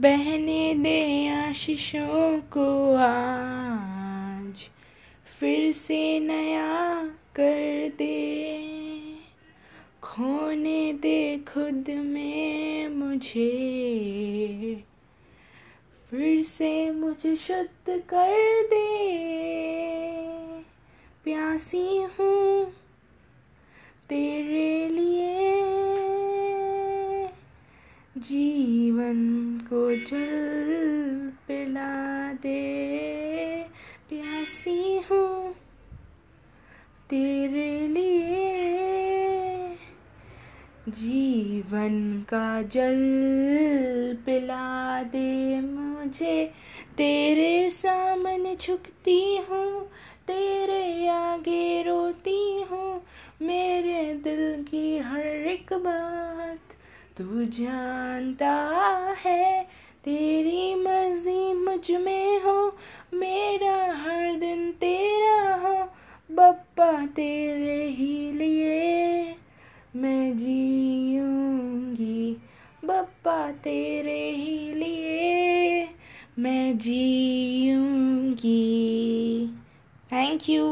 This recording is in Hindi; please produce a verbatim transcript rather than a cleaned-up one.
बहने दे आशीषों को आज, फिर से नया कर दे, खोने दे खुद में मुझे, फिर से मुझे शुद्ध कर दे। प्यासी हूँ तेरे लिए, जीवन को जल पिला दे। प्यासी हूँ तेरे लिए, जीवन का जल पिला दे। मुझे तेरे सामने झुकती हूँ, तेरे आगे रोती हूँ, मेरे दिल की हर एक बात तू जानता है। तेरी मर्जी मुझ में हो, मेरा हर दिन तेरा हो। बप्पा तेरे ही लिए मैं जीऊंगी, बप्पा तेरे ही लिए मैं जीऊंगी। Thank you.